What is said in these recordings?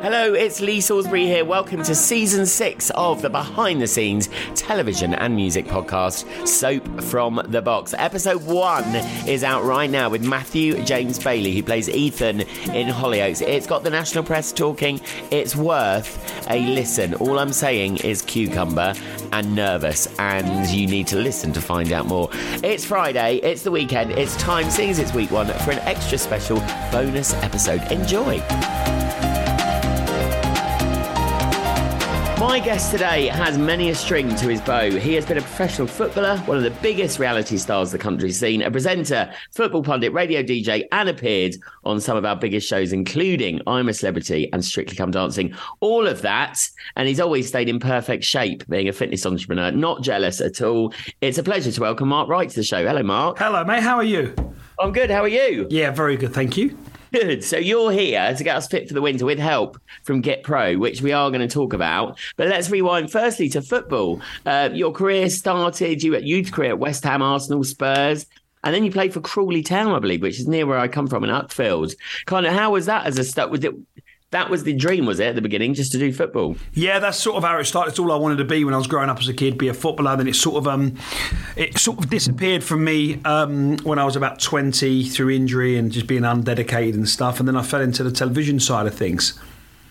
Hello, it's Lee Salisbury here. Welcome to Season 6 of the behind-the-scenes television and music podcast, Soap from the Box. Episode 1 is out right now with Matthew James Bailey, who plays Ethan in Hollyoaks. It's got the national press talking. It's worth a listen. All I'm saying is cucumber and nervous, and you need to listen to find out more. It's Friday, it's the weekend, it's time, seeing as it's week 1, for an extra special bonus episode. Enjoy. My guest today has many a string to his bow. He has been a professional footballer, one of the biggest reality stars the country's seen, a presenter, football pundit, radio DJ, and appeared on some of our biggest shows, including I'm a Celebrity and Strictly Come Dancing. All of that, and he's always stayed in perfect shape, being a fitness entrepreneur. Not jealous at all. It's a pleasure to welcome Mark Wright to the show. Hello, Mark. Hello, mate. How are you? I'm good. How are you? Yeah, very good. Thank you. Good. So you're here to get us fit for the winter with help from GetPro, which we are going to talk about. But let's rewind firstly to football. Your career started, you had youth career at West Ham, Arsenal, Spurs, and then you played for Crawley Town, I believe, which is near where I come from in Uckfield. Kind of, how was that as a start? That was the dream, was it, at the beginning, just to do football? Yeah, that's sort of how it started. It's all I wanted to be when I was growing up as a kid, be a footballer. Then it sort of disappeared from me when I was about 20 through injury and just being undedicated and stuff. And then I fell into the television side of things.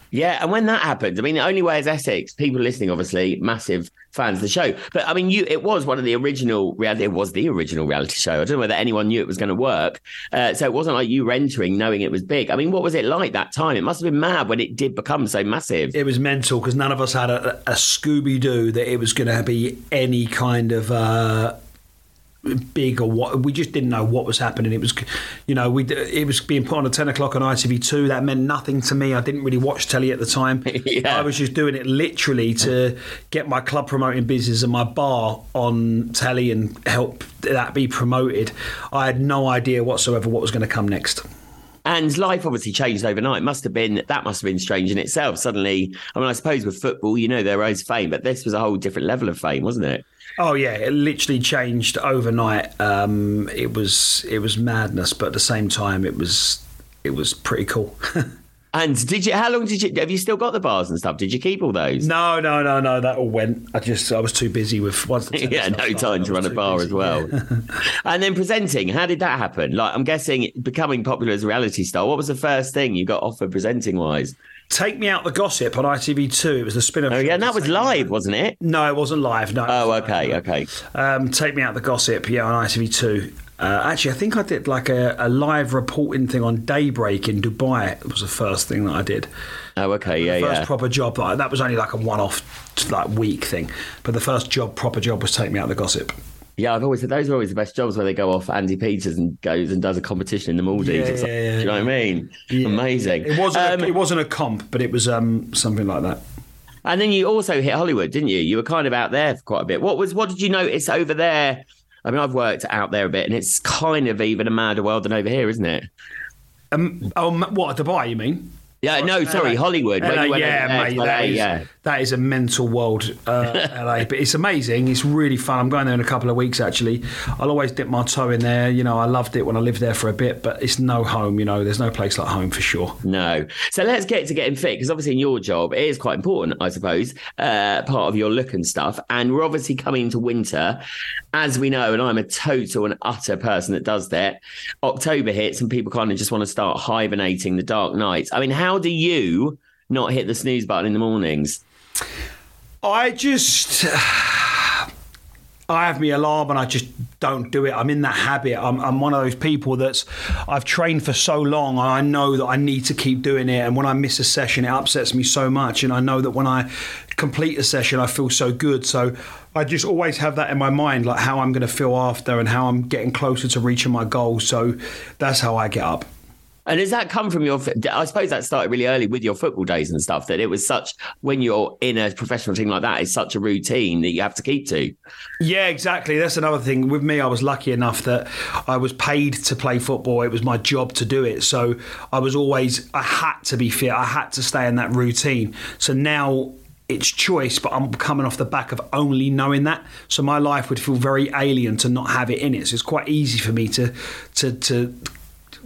Yeah, and when that happened, I mean, The Only Way Is Essex, people listening, obviously, massive fans of the show. But, I mean, it was one of the original reality. It was the original reality show. I don't know whether anyone knew it was going to work. So it wasn't like you were entering knowing it was big. I mean, what was it like that time? It must have been mad when it did become so massive. It was mental because none of us had a Scooby-Doo that it was going to be any kind of... big or what, we just didn't know what was happening. It was, you know, it was being put on at 10 o'clock on ITV2. That meant nothing to me. I didn't really watch telly at the time. Yeah. I was just doing it literally to get my club promoting business and my bar on telly and help that be promoted. I had no idea whatsoever what was going to come next. And life obviously changed overnight. That must have been strange in itself. Suddenly, I mean, I suppose with football, you know, there is fame, but this was a whole different level of fame, wasn't it? Oh yeah, it literally changed overnight. It was madness, but at the same time, it was pretty cool. And have you still got the bars and stuff? Did you keep all those? No. That all went. I was too busy with once. Yeah, no time to run a bar as well. Yeah. And then presenting. How did that happen? Like, I'm guessing becoming popular as a reality star. What was the first thing you got offered presenting wise? Take Me Out the Gossip on ITV2. It was the spin-off. Oh, yeah, and that was live, wasn't it? No, it wasn't live. No. Oh, okay. Take Me Out the Gossip, yeah, on ITV2. Actually, I think I did like a live reporting thing on Daybreak in Dubai. It was the first thing that I did. Oh, okay, yeah, yeah. First proper job. That was only like a one-off like week thing. But the first proper job was Take Me Out the Gossip. Yeah, I've always said those are always the best jobs where they go off Andy Peters and goes and does a competition in the Maldives. Do you know what I mean? Yeah. Amazing. It wasn't a comp, but it was something like that. And then you also hit Hollywood, didn't you? You were kind of out there for quite a bit. What did you notice over there? I mean, I've worked out there a bit, and it's kind of even a madder world than over here, isn't it? What, Dubai, you mean? Yeah, no, sorry, Hollywood. LA, mate, that is a mental world, LA. But it's amazing. It's really fun. I'm going there in a couple of weeks, actually. I'll always dip my toe in there. You know, I loved it when I lived there for a bit, but it's no home, you know. There's no place like home for sure. No. So let's get to getting fit, because obviously in your job, it is quite important, I suppose, part of your look and stuff. And we're obviously coming into winter, as we know, and I'm a total and utter person that does that. October hits and people kind of just want to start hibernating the dark nights. I mean, how do you not hit the snooze button in the mornings? I have my alarm and I just don't do it. I'm in that habit. I'm one of those people I've trained for so long. I know that I need to keep doing it. And when I miss a session, it upsets me so much. And I know that when I complete a session, I feel so good. So I just always have that in my mind, like how I'm going to feel after and how I'm getting closer to reaching my goals. So that's how I get up. And does that come from your, I suppose that started really early with your football days and stuff, that it was such, when you're in a professional team like that, it's such a routine that you have to keep to. Yeah, exactly. That's another thing. With me, I was lucky enough that I was paid to play football. It was my job to do it. So I had to be fit. I had to stay in that routine. So now it's choice, but I'm coming off the back of only knowing that. So my life would feel very alien to not have it in it. So it's quite easy for me to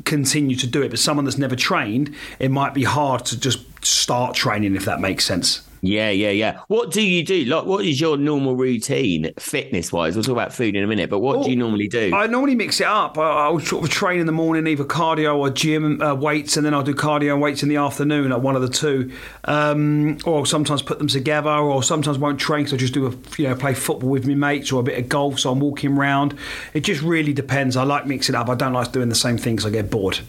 continue to do it, but someone that's never trained, it might be hard to just start training, if that makes sense. Yeah. What do you do? Like, what is your normal routine fitness wise? We'll talk about food in a minute, but what do you normally do? I normally mix it up. I'll sort of train in the morning, either cardio or gym weights, and then I'll do cardio and weights in the afternoon at one of the two. Or I'll sometimes put them together, or sometimes won't train because I just do play football with my mates or a bit of golf, so I'm walking around. It just really depends. I like mixing it up. I don't like doing the same things. I get bored.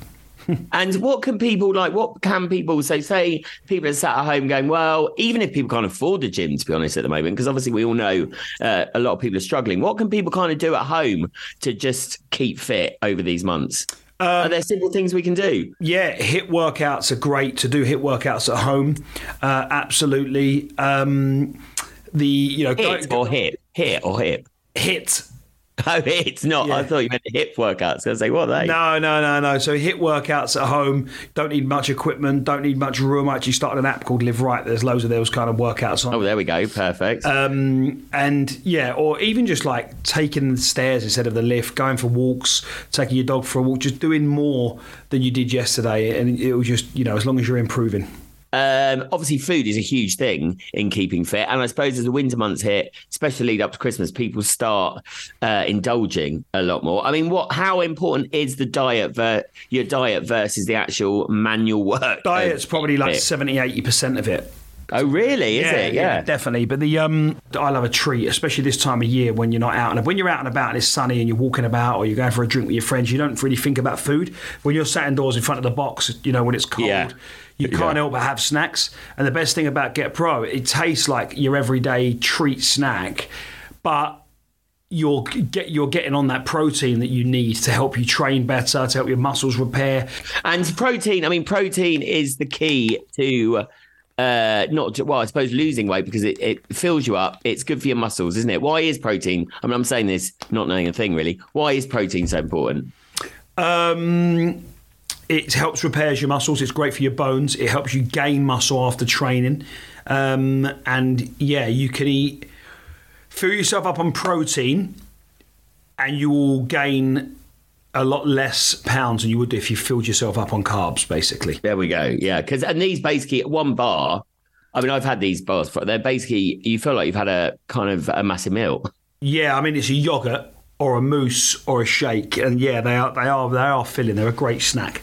And say people are sat at home going, well, even if people can't afford the gym, to be honest, at the moment, because obviously we all know a lot of people are struggling, what can people kind of do at home to just keep fit over these months? Are there simple things we can do? Yeah, HIIT workouts are great to do. HIIT workouts at home, absolutely. HIIT. Oh, it's not. Yeah. I thought you meant HIIT workouts. I was like, what are they? No. So HIIT workouts at home, don't need much equipment, don't need much room. I actually started an app called Live Right. There's loads of those kind of workouts on. Oh, there we go. Perfect. Or even just like taking the stairs instead of the lift, going for walks, taking your dog for a walk, just doing more than you did yesterday. And it will just, as long as you're improving. Obviously food is a huge thing in keeping fit, and I suppose as the winter months hit, especially lead up to Christmas, people start indulging a lot more. I mean, how important is the diet, your diet versus the actual manual work? Diet's probably like 70-80% of it. Oh, really? Is it? Yeah, definitely. But I love a treat, especially this time of year when you're not out. And when you're out and about and it's sunny and you're walking about or you're going for a drink with your friends, you don't really think about food. When you're sat indoors in front of the box, when it's cold, you can't help but have snacks. And the best thing about GetPro, it tastes like your everyday treat snack, but you're getting on that protein that you need to help you train better, to help your muscles repair. And protein is the key to... I suppose losing weight, because it fills you up. It's good for your muscles, isn't it? Why is protein? I mean, I'm saying this not knowing a thing really. Why is protein so important? It helps repairs your muscles. It's great for your bones. It helps you gain muscle after training. You can fill yourself up on protein, and you will gain a lot less pounds than you would if you filled yourself up on carbs, basically. There we go. Yeah, because these basically one bar. I mean, I've had these bars. They're basically, you feel like you've had a kind of a massive meal. Yeah, I mean, it's a yogurt or a mousse or a shake, and yeah, they are filling. They're a great snack.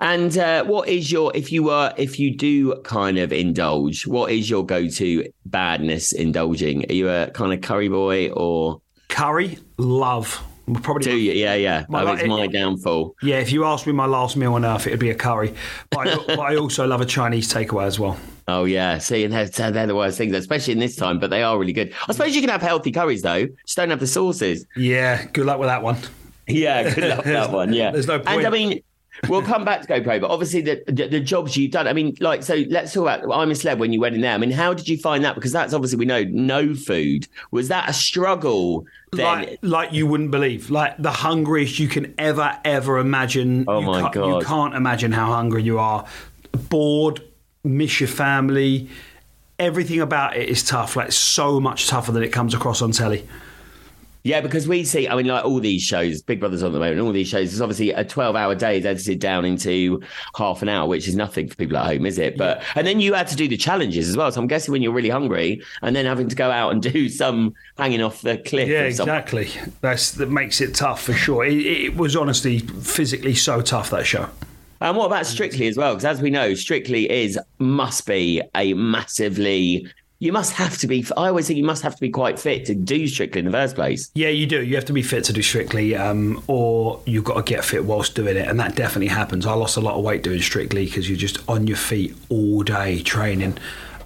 And what is your if you do kind of indulge? What is your go-to badness indulging? Are you a kind of curry boy or curry love? Probably. Do you? Yeah. It's my downfall. Yeah, if you asked me my last meal on earth, it'd be a curry. But I also love a Chinese takeaway as well. Oh, yeah. See, and they're the worst things, especially in this time, but they are really good. I suppose you can have healthy curries, though. Just don't have the sauces. Yeah, good luck with that one. Yeah, good luck with that one, yeah. There's no point. And, I mean... We'll come back to GoPro, but obviously the jobs you've done, I mean, like, so let's talk about I'm a Celeb when you went in there. I mean, how did you find that? Because that's obviously, we know, no food. Was that a struggle then? Like you wouldn't believe. Like the hungriest you can ever imagine. Oh, my God. You can't imagine how hungry you are bored, miss your family. Everything about it is tough, like so much tougher than it comes across on telly. Yeah, because we see, I mean, like all these shows, Big Brother's on at the moment, all these shows, it's obviously a 12-hour day is edited down into half an hour, which is nothing for people at home, is it? But and then you had to do the challenges as well. So I'm guessing when you're really hungry and then having to go out and do some hanging off the cliff. Yeah, exactly. That makes it tough for sure. It was honestly physically so tough, that show. And what about Strictly as well? Because as we know, Strictly must be a massively... You must have to be... I always think you must have to be quite fit to do Strictly in the first place. Yeah, you do. You have to be fit to do Strictly, or you've got to get fit whilst doing it, and that definitely happens. I lost a lot of weight doing Strictly because you're just on your feet all day training,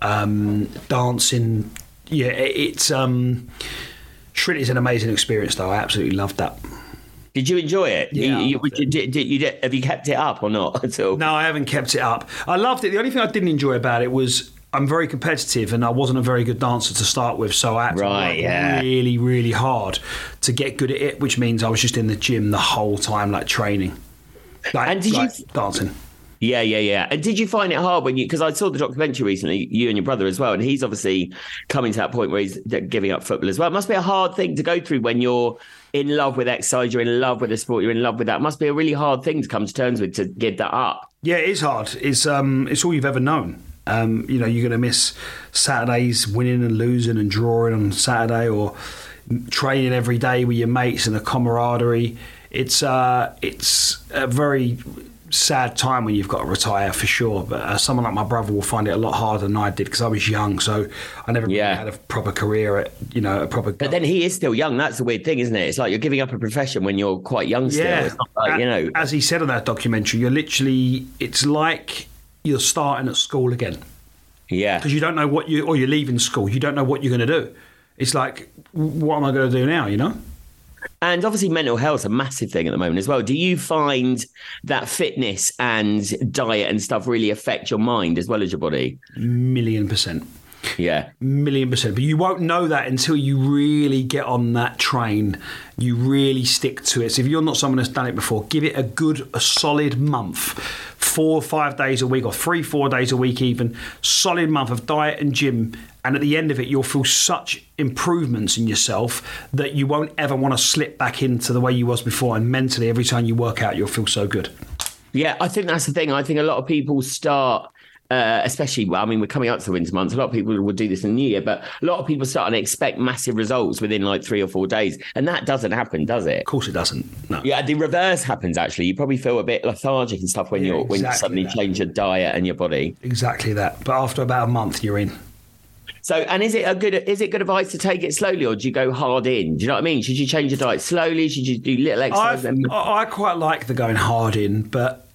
dancing. Yeah, it's... Strictly's an amazing experience, though. I absolutely loved that. Did you enjoy it? Yeah, have you kept it up or not at all? No, I haven't kept it up. I loved it. The only thing I didn't enjoy about it was... I'm very competitive and I wasn't a very good dancer to start with, so I had to work really, really hard to get good at it, which means I was just in the gym the whole time, like training. Dancing. Yeah. And did you find it hard when you... Because I saw the documentary recently, you and your brother as well, and he's obviously coming to that point where he's giving up football as well. It must be a hard thing to go through when you're in love with exercise, you're in love with the sport, you're in love with that. It must be a really hard thing to come to terms with, to give that up. Yeah, it is hard. It's all you've ever known. You know, you're going to miss Saturdays winning and losing and drawing on Saturday, or training every day with your mates and the camaraderie. It's a very sad time when you've got to retire for sure. But someone like my brother will find it a lot harder than I did because I was young, so I never really had a proper career at, you know, a proper... But then he is still young. That's the weird thing, isn't it? It's like you're giving up a profession when you're quite young still. Yeah. It's not like, you know. As he said in that documentary, you're literally... It's like... You're starting at school again. Yeah. Because you don't know what you... Or you're leaving school. You don't know what you're going to do. It's like, what am I going to do now, you know? And obviously mental health's a massive thing at the moment as well. Do you find that fitness and diet and stuff really affect your mind as well as your body? 1,000,000%. Yeah. 1,000,000%. But you won't know that until you really get on that train. You really stick to it. So if you're not someone that's done it before, give it a solid month, 4 or 5 days a week, or 3-4 days a week even, solid month of diet and gym. And at the end of it, you'll feel such improvements in yourself that you won't ever want to slip back into the way you was before. And mentally, every time you work out, you'll feel so good. Yeah, I think that's the thing. I think a lot of people start... especially, I mean, we're coming up to the winter months. A lot of people will do this in the new year, but a lot of people start and expect massive results within like 3 or 4 days. And that doesn't happen, does it? Of course it doesn't. No. Yeah, the reverse happens, actually. You probably feel a bit lethargic and stuff when you suddenly change your diet and your body. Exactly that. But after about a month, you're in. So, and is it good advice to take it slowly, or do you go hard in? Do you know what I mean? Should you change your diet slowly? Should you do little exercise? I quite like the going hard in, but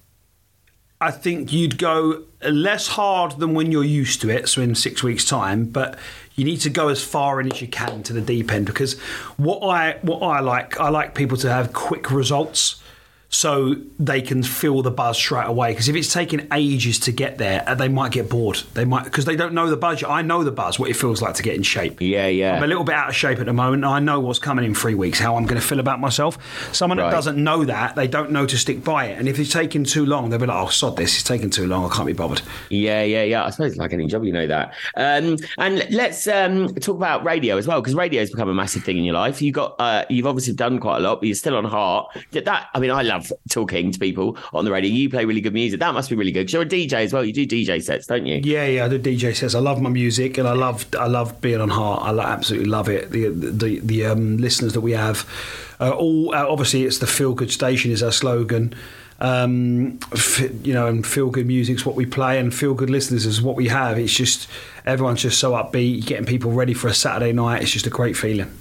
I think you'd go less hard than when you're used to it, so in 6 weeks' time, but you need to go as far in as you can to the deep end, because I like people to have quick results so they can feel the buzz straight away, because if it's taking ages to get there, they might get bored. They might, because they don't know the buzz. I know the buzz, what it feels like to get in shape. Yeah. I'm a little bit out of shape at the moment. I know what's coming in 3 weeks, how I'm going to feel about myself. Someone that doesn't know that, they don't know to stick by it. And if it's taking too long, they'll be like, oh, sod this, it's taking too long, I can't be bothered. Yeah. I suppose it's like any job, you know that. And let's talk about radio as well, because radio's become a massive thing in your life. You've obviously done quite a lot, but you're still on Heart. I love talking to people on the radio. You play really good music. That must be really good, because you're a DJ as well. You do DJ sets, don't you? Yeah, I do DJ sets. I love my music, and I love being on Heart. Absolutely love it. The listeners that we have, obviously it's the feel good station is our slogan. You know, and feel good music's what we play, and feel good listeners is what we have. It's just, everyone's just so upbeat, getting people ready for a Saturday night. It's just a great feeling.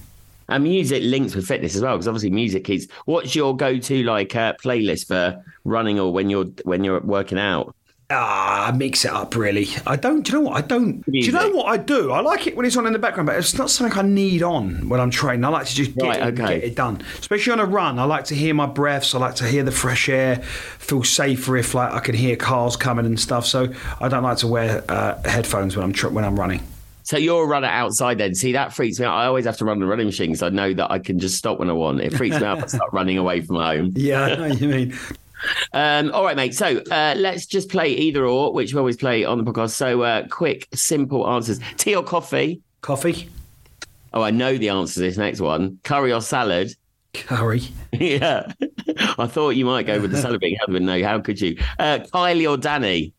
And music links with fitness as well, because obviously music is... What's your go-to playlist for running or when you're working out? I mix it up, really. I don't... Do you know what I don't... Music. Do you know what I do? I like it when it's on in the background, but it's not something I need on when I'm training. I like to just get it done. Especially on a run, I like to hear my breaths. I like to hear the fresh air, feel safer if like I can hear cars coming and stuff. So I don't like to wear headphones when I'm running. So you're a runner outside then. See, that freaks me out. I always have to run the running machine because I know that I can just stop when I want. It freaks me out if I start running away from home. Yeah, I know what you mean. All right, mate. So let's just play either or, which we always play on the podcast. So quick, simple answers. Tea or coffee? Coffee. Oh, I know the answer to this next one. Curry or salad? Curry. Yeah. I thought you might go with the salad, but you haven't. No, how could you? Kylie or Danny?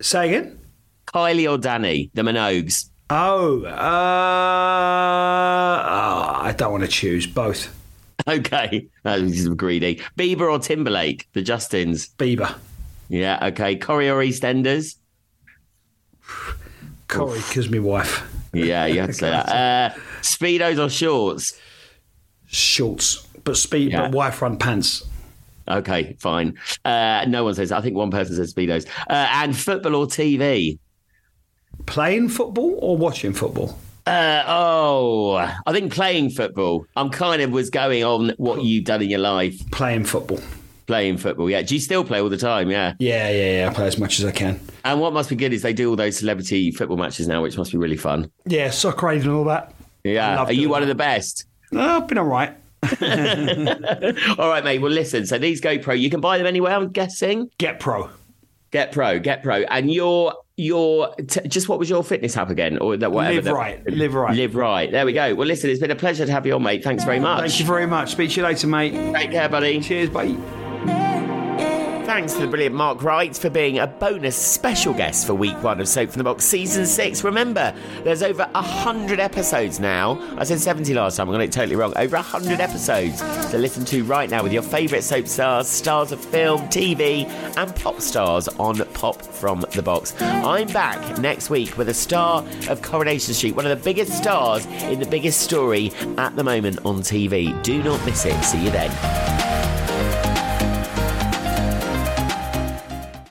Say again? Kylie or Danny, the Minogues? Oh, I don't want to choose. Both. Okay. That was greedy. Bieber or Timberlake, the Justins? Bieber. Yeah, okay. Corrie or EastEnders? Corrie, because my wife. Yeah, you had to say that. Speedos or shorts? Shorts, but but wide-front pants. Okay, fine. No one says that. I think one person says Speedos. And football or TV? Playing football or watching football? I think playing football. I'm kind of was going on what you've done in your life. Playing football, yeah. Do you still play all the time? Yeah. Yeah. I play as much as I can. And what must be good is they do all those celebrity football matches now, which must be really fun. Yeah, soccer aid and all that. Yeah. Are you one of the best? No, I've been all right. All right, mate. Well, listen, so these GoPro, you can buy them anywhere, I'm guessing? GetPro. And just what was your fitness app again? Or that whatever. Live Right. There we go. Well, listen, it's been a pleasure to have you on, mate. Thanks very much. Thank you very much. Speak to you later, mate. Take care, buddy. Cheers, bye. Thanks to the brilliant Mark Wright for being a bonus special guest for week one of Soap from the Box season 6. Remember, there's over 100 episodes now. I said 70 last time, I got it totally wrong. Over 100 episodes to listen to right now with your favourite soap stars, stars of film, TV and pop stars on Pop from the Box. I'm back next week with a star of Coronation Street, one of the biggest stars in the biggest story at the moment on TV. Do not miss it. See you then.